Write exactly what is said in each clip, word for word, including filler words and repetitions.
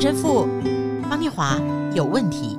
陈神父、方念华有问题。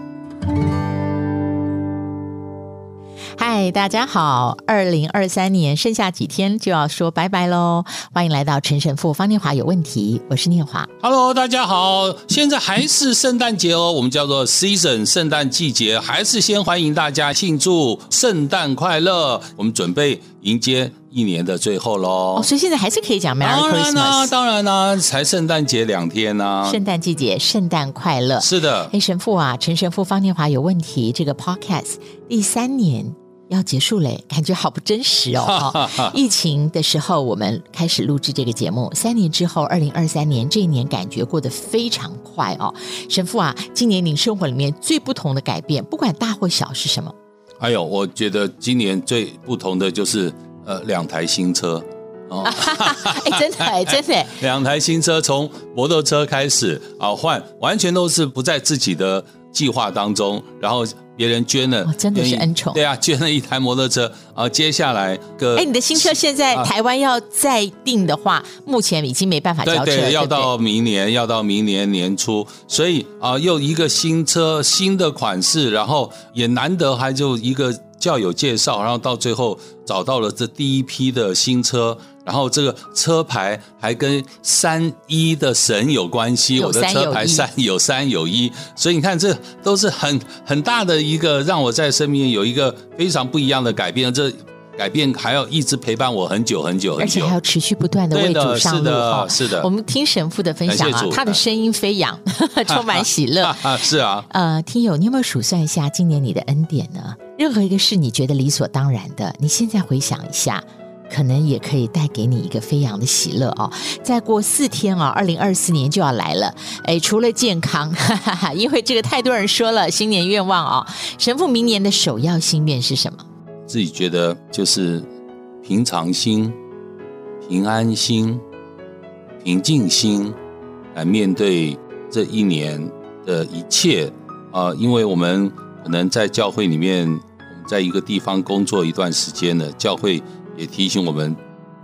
嗨，大家好，二零二三年剩下几天就要说拜拜咯，欢迎来到陈神父、方念华有问题，我是念华。 Hello， 大家好，现在还是圣诞节哦，我们叫做 Season 圣诞季节，还是先欢迎大家庆祝圣诞快乐，我们准备迎接一年的最后咯、哦、所以现在还是可以讲 Merry Christmas。 当然啦、啊、当然啦、啊、才圣诞节两天啊，圣诞季节圣诞快乐。是的。诶，神父啊，陈神父、方念华有问题这个 podcast 第三年要结束了，感觉好不真实哦。疫情的时候我们开始录制这个节目，三年之后二零二三年，这一年感觉过得非常快哦。神父啊，今年您生活里面最不同的改变，不管大或小是什么？哎呦，我觉得今年最不同的就是呃，两台新车、哦欸、真的、欸、真的、欸、两台新车，从摩托车开始、啊、换，完全都是不在自己的计划当中，然后别人捐了、哦、真的是恩宠。对啊，捐了一台摩托车，然后接下来个、欸、你的新车现在台湾要再订的话、啊、目前已经没办法交车。对 对, 对，要到明年，对对要到明年年初，所以、啊、又一个新车，新的款式，然后也难得还就一个教友介绍，然后到最后找到了这第一批的新车，然后这个车牌还跟三一的神有关系，有有我的车牌三有三有一，所以你看这都是很很大的一个让我在身边有一个非常不一样的改变，这改变还要一直陪伴我很久很久很久，而且还要持续不断的为主上路。是的，是的。我们听神父的分享啊，他的声音飞扬，充满喜乐。是啊，呃，听友，你有没有数算一下今年你的恩典呢？任何一个事你觉得理所当然的，你现在回想一下，可能也可以带给你一个飞扬的喜乐哦。再过四天啊、哦、二零二四年就要来了。诶，除了健康，哈哈哈，因为这个太多人说了新年愿望哦，神父明年的首要心愿是什么？自己觉得就是平常心、平安心、平静心来面对这一年的一切、呃、因为我们可能在教会里面，在一个地方工作一段时间了，教会也提醒我们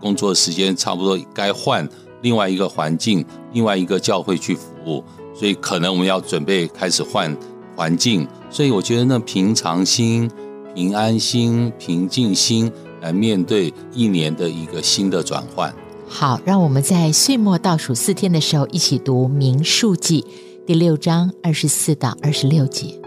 工作时间差不多该换另外一个环境，另外一个教会去服务，所以可能我们要准备开始换环境，所以我觉得那平常心、平安心、平静心来面对一年的一个新的转换。好，让我们在岁末倒数四天的时候一起读民数记第六章二十四到二十六节。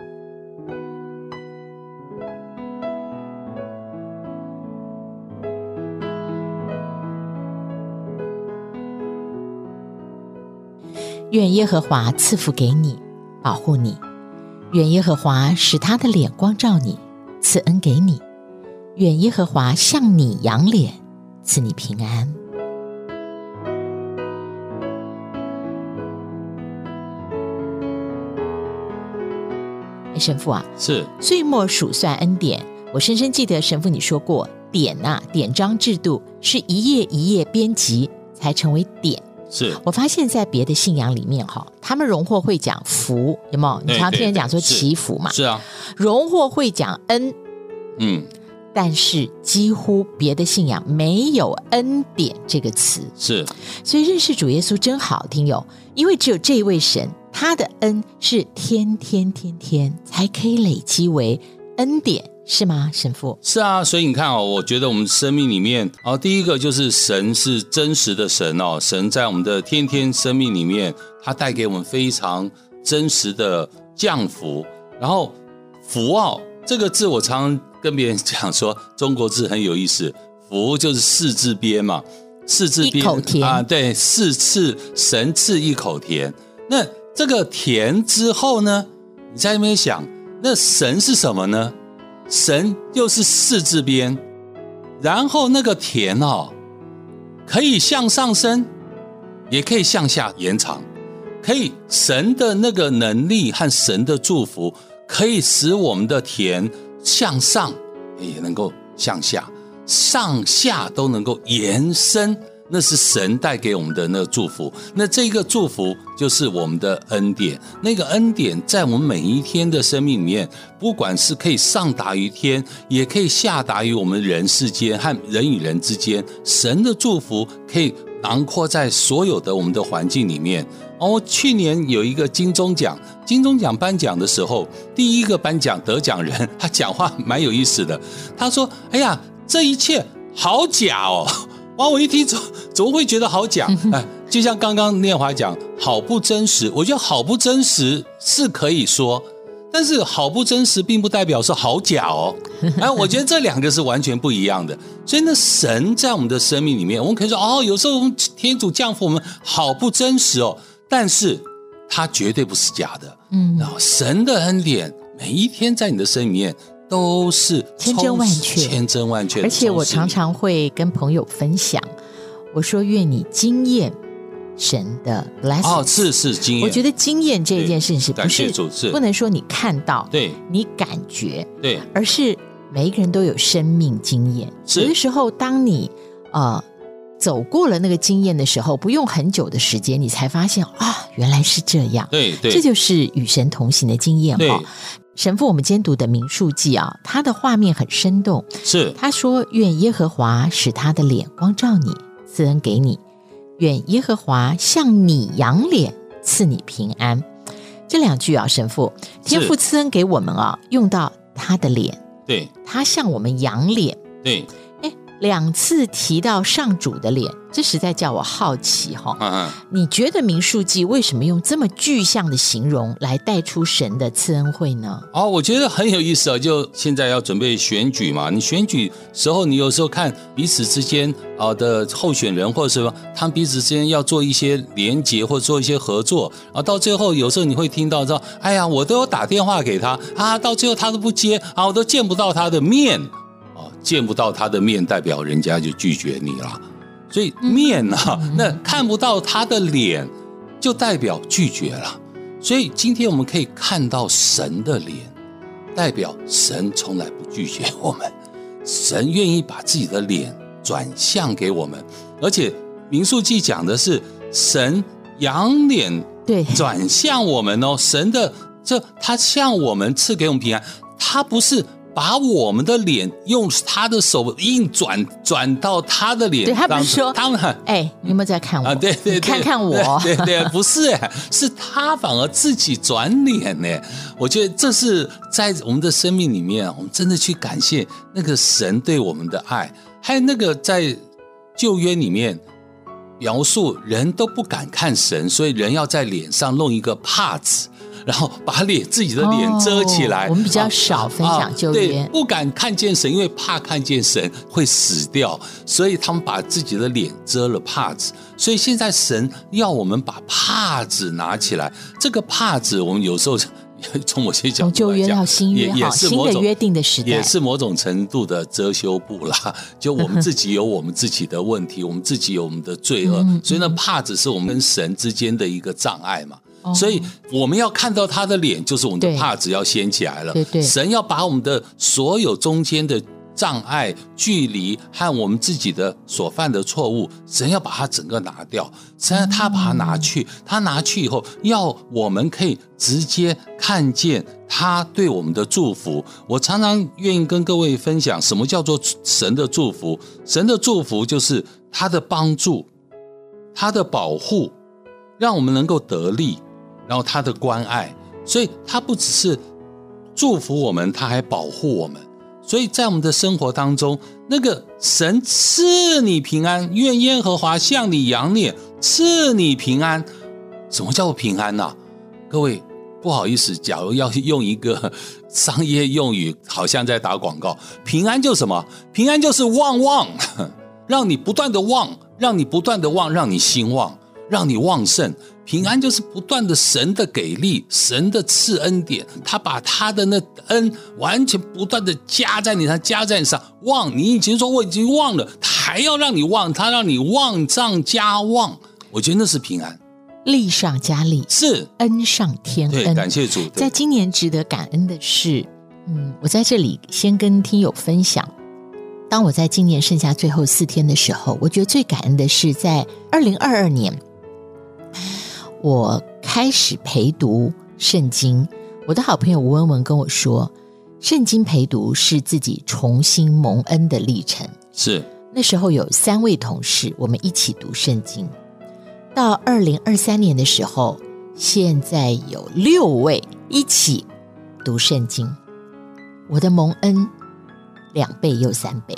愿耶和华赐福给你，保护你；愿耶和华使他的脸光照你，赐恩给你；愿耶和华向你扬脸，赐你平安。神父啊，是岁末数算恩典，我深深记得神父你说过，典啊，典章制度是一页一页编辑才成为典。是我发现在别的信仰里面他们荣获会讲福，有没有？你常听人讲说祈福嘛，对对对，是，是啊，荣获会讲恩，嗯，但是几乎别的信仰没有恩典这个词。是，所以认识主耶稣真好，听友，因为只有这一位神，他的恩是天天天天才可以累积为恩典，是吗，神父？是啊，所以你看哦，我觉得我们生命里面啊、哦，第一个就是神是真实的神哦，神在我们的天天生命里面，他带给我们非常真实的降福。然后福哦这个字，我常常跟别人讲说，中国字很有意思，福就是四字边嘛，四字边一口甜啊，对，四次神赐一口甜。那这个甜之后呢，你在那边想，那神是什么呢？神又是四字边，然后那个田哦，可以向上升，也可以向下延长，可以神的那个能力和神的祝福，可以使我们的田向上也能够向下，上下都能够延伸，那是神带给我们的那个祝福，那这个祝福就是我们的恩典，那个恩典在我们每一天的生命里面，不管是可以上达于天，也可以下达于我们人世间和人与人之间，神的祝福可以囊括在所有的我们的环境里面。哦，去年有一个金钟奖，金钟奖颁奖的时候，第一个颁奖得奖人他讲话蛮有意思的，他说哎呀，这一切好假哦。哇，我一听怎么会觉得好假、哎、就像刚刚念华讲好不真实，我觉得好不真实是可以说，但是好不真实并不代表是好假哦。哎，我觉得这两个是完全不一样的。所以呢，神在我们的生命里面，我们可以说哦，有时候天主降福我们好不真实哦，但是它绝对不是假的。嗯，神的恩典每一天在你的生命里面都是千真万确，千真万确。而且我常常会跟朋友分享，我说愿你经验神的 blessing。 哦，是是经验。我觉得经验这件事是不是不能说你看到，对，你感觉，对，而是每一个人都有生命经验。有的时候，当你呃走过了那个经验的时候，不用很久的时间，你才发现啊，原来是这样。对对，这就是与神同行的经验哈。神父，我们今天读的《民数记》啊，他的画面很生动。是，他说：“愿耶和华使他的脸光照你，赐恩给你；愿耶和华向你扬脸，赐你平安。”这两句啊，神父，天父赐恩给我们啊，用到他的脸，对，他向我们扬脸，对。两次提到上主的脸，这实在叫我好奇哈、哦啊。你觉得《民数记》为什么用这么具象的形容来带出神的赐恩惠呢？哦，我觉得很有意思啊、哦。就现在要准备选举嘛，你选举时候，你有时候看彼此之间啊的候选人或者什么，他们彼此之间要做一些连结或做一些合作啊。到最后，有时候你会听到说：“哎呀，我都有打电话给他啊，到最后他都不接啊，我都见不到他的面。”见不到他的面代表人家就拒绝你了，所以面啊，那看不到他的脸就代表拒绝了。所以今天我们可以看到神的脸，代表神从来不拒绝我们，神愿意把自己的脸转向给我们。而且民数记讲的是神扬脸转向我们哦，神的这他向我们赐给我们平安，他不是把我们的脸用他的手硬转转到他的脸，对，他不是说他们哎，你有没有在看我？啊、对对对，你看看我，对 对, 对，不是，是他反而自己转脸呢。我觉得这是在我们的生命里面，我们真的去感谢那个神对我们的爱，还有那个在旧约里面描述人都不敢看神，所以人要在脸上弄一个帕子。然后把脸自己的脸遮起来、哦、我们比较少分享旧约、啊啊、对，不敢看见神，因为怕看见神会死掉，所以他们把自己的脸遮了帕子。所以现在神要我们把帕子拿起来，这个帕子我们有时候从某些角度来讲，从旧约到新约，也是新的约定的时代，也是某种程度的遮羞布啦。就我们自己有我们自己的问题，我们自己有我们的罪恶，所以呢，帕子是我们跟神之间的一个障碍嘛。所以我们要看到他的脸，就是我们的帕子要掀起来了。对对对，神要把我们的所有中间的障碍、距离和我们自己的所犯的错误，神要把它整个拿掉。神要他把它拿去，他拿去以后，要我们可以直接看见他对我们的祝福。我常常愿意跟各位分享，什么叫做神的祝福？神的祝福就是他的帮助，他的保护，让我们能够得力。然后他的关爱，所以他不只是祝福我们，他还保护我们。所以在我们的生活当中，那个神赐你平安，愿耶和华向你扬脸，赐你平安。什么叫做平安呢、啊？各位不好意思，假如要用一个商业用语，好像在打广告。平安就是什么？平安就是旺旺，让你不断的旺，让你不断的旺，让你兴旺，让你旺盛。平安就是不断的神的给力，神的赐恩典，他把他的那恩完全不断的加在你上，加在你上，旺，你以前说我已经旺了，他还要让你旺，他让你旺上加旺，我觉得那是平安，力上加力，是恩上添恩。对，感谢主。在今年值得感恩的是，嗯，我在这里先跟听友分享，当我在今年剩下最后四天的时候，我觉得最感恩的是在二零二二年我开始陪读圣经。我的好朋友吴文文跟我说，圣经陪读是自己重新蒙恩的历程。是那时候有三位同事，我们一起读圣经。到二零二三年的时候，现在有六位一起读圣经，我的蒙恩两倍又三倍。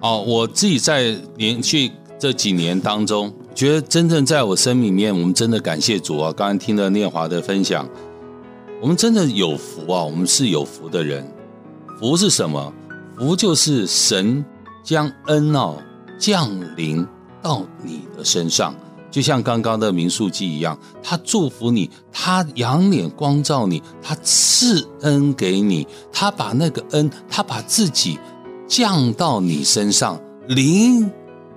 哦，我自己在连续这几年当中，觉得真正在我生命里面，我们真的感谢主啊！刚刚听了念华的分享，我们真的有福啊！我们是有福的人。福是什么？福就是神将恩哦降临到你的身上，就像刚刚的民数记一样，他祝福你，他仰脸光照你，他赐恩给你，他把那个恩，他把自己降到你身上，临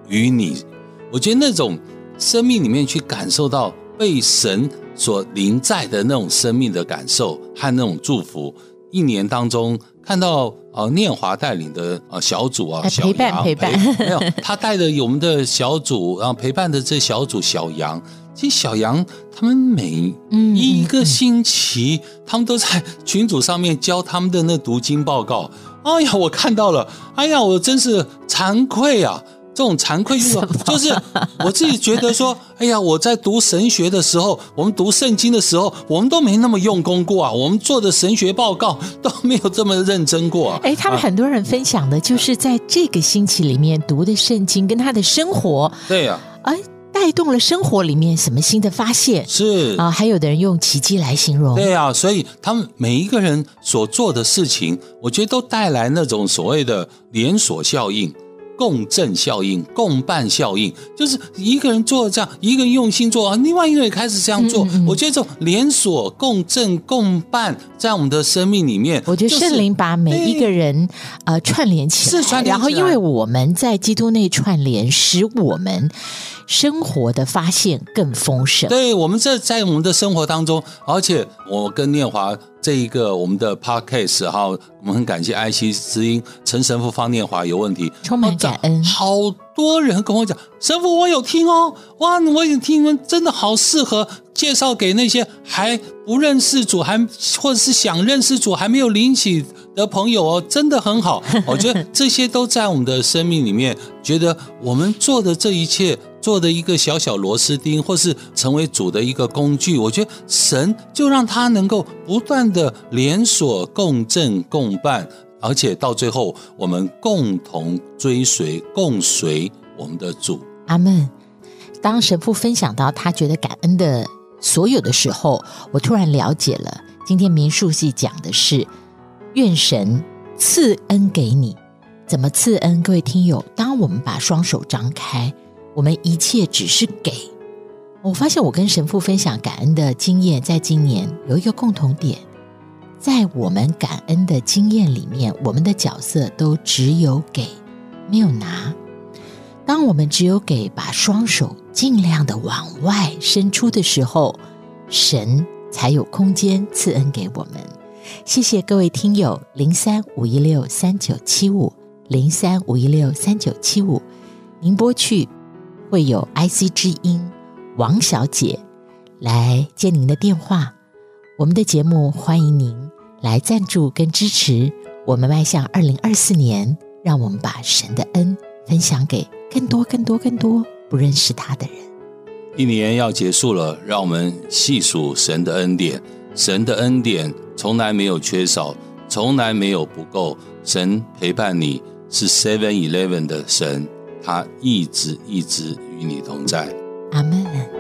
于你。我觉得那种生命里面去感受到被神所临在的那种生命的感受和那种祝福，一年当中看到呃念华带领的呃小组啊，陪伴陪伴，没有他带着我们的小组，然后陪伴的这小组小羊，其实小羊他们每一个星期，他们都在群组上面教他们的那读经报告。哎呀，我看到了，哎呀，我真是惭愧啊！这种惭愧就是就是我自己觉得说，哎呀，我在读神学的时候，我们读圣经的时候，我们都没那么用功过啊，我们做的神学报告都没有这么认真过啊。哎，他们很多人分享的就是在这个星期里面读的圣经跟他的生活，对啊，哎，带动了生活里面什么新的发现，是啊，还有的人用奇迹来形容，对啊，所以他们每一个人所做的事情，我觉得都带来那种所谓的连锁效应。共振效应、共伴效应，就是一个人做这样，一个人用心做，另外一个人开始这样做。嗯嗯嗯，我觉得这种连锁、共振、共伴，在我们的生命里面，我觉得圣灵把每一个人、呃、串联起来，是串联起来。然后，因为我们在基督内串联，使我们生活的发现更丰盛。对，我们这在我们的生活当中，而且我跟念华。这一个我们的 podcast 我们很感谢爱惜之音陈神父方念华有问题，充满感恩，好多人跟我讲，神父我有听哦，哇，我有听，你们真的好适合介绍给那些还不认识主，还或者是想认识主还没有领洗的朋友哦，真的很好。我觉得这些都在我们的生命里面，觉得我们做的这一切，做的一个小小螺丝钉，或是成为主的一个工具，我觉得神就让他能够不断的连锁共振共伴，而且到最后我们共同追随共随我们的主。阿们。当神父分享到他觉得感恩的所有的时候，我突然了解了今天民数记讲的是愿神赐恩给你。怎么赐恩？各位听友，当我们把双手张开，我们一切只是给。我发现我跟神父分享感恩的经验，在今年有一个共同点，在我们感恩的经验里面，我们的角色都只有给，没有拿。当我们只有给，把双手尽量的往外伸出的时候，神才有空间赐恩给我们。谢谢各位听友 零三五一六三九七五 零三五一六三九七五， 您拨去会有 I C 之音王小姐来接您的电话。我们的节目欢迎您来赞助跟支持，我们迈向二零二四年，让我们把神的恩分享给更多更多更多不认识他的人。一年要结束了，让我们细数神的恩典。神的恩典从来没有缺少，从来没有不够。神陪伴你是 七十一一 的神，他一直一直与你同在。阿们。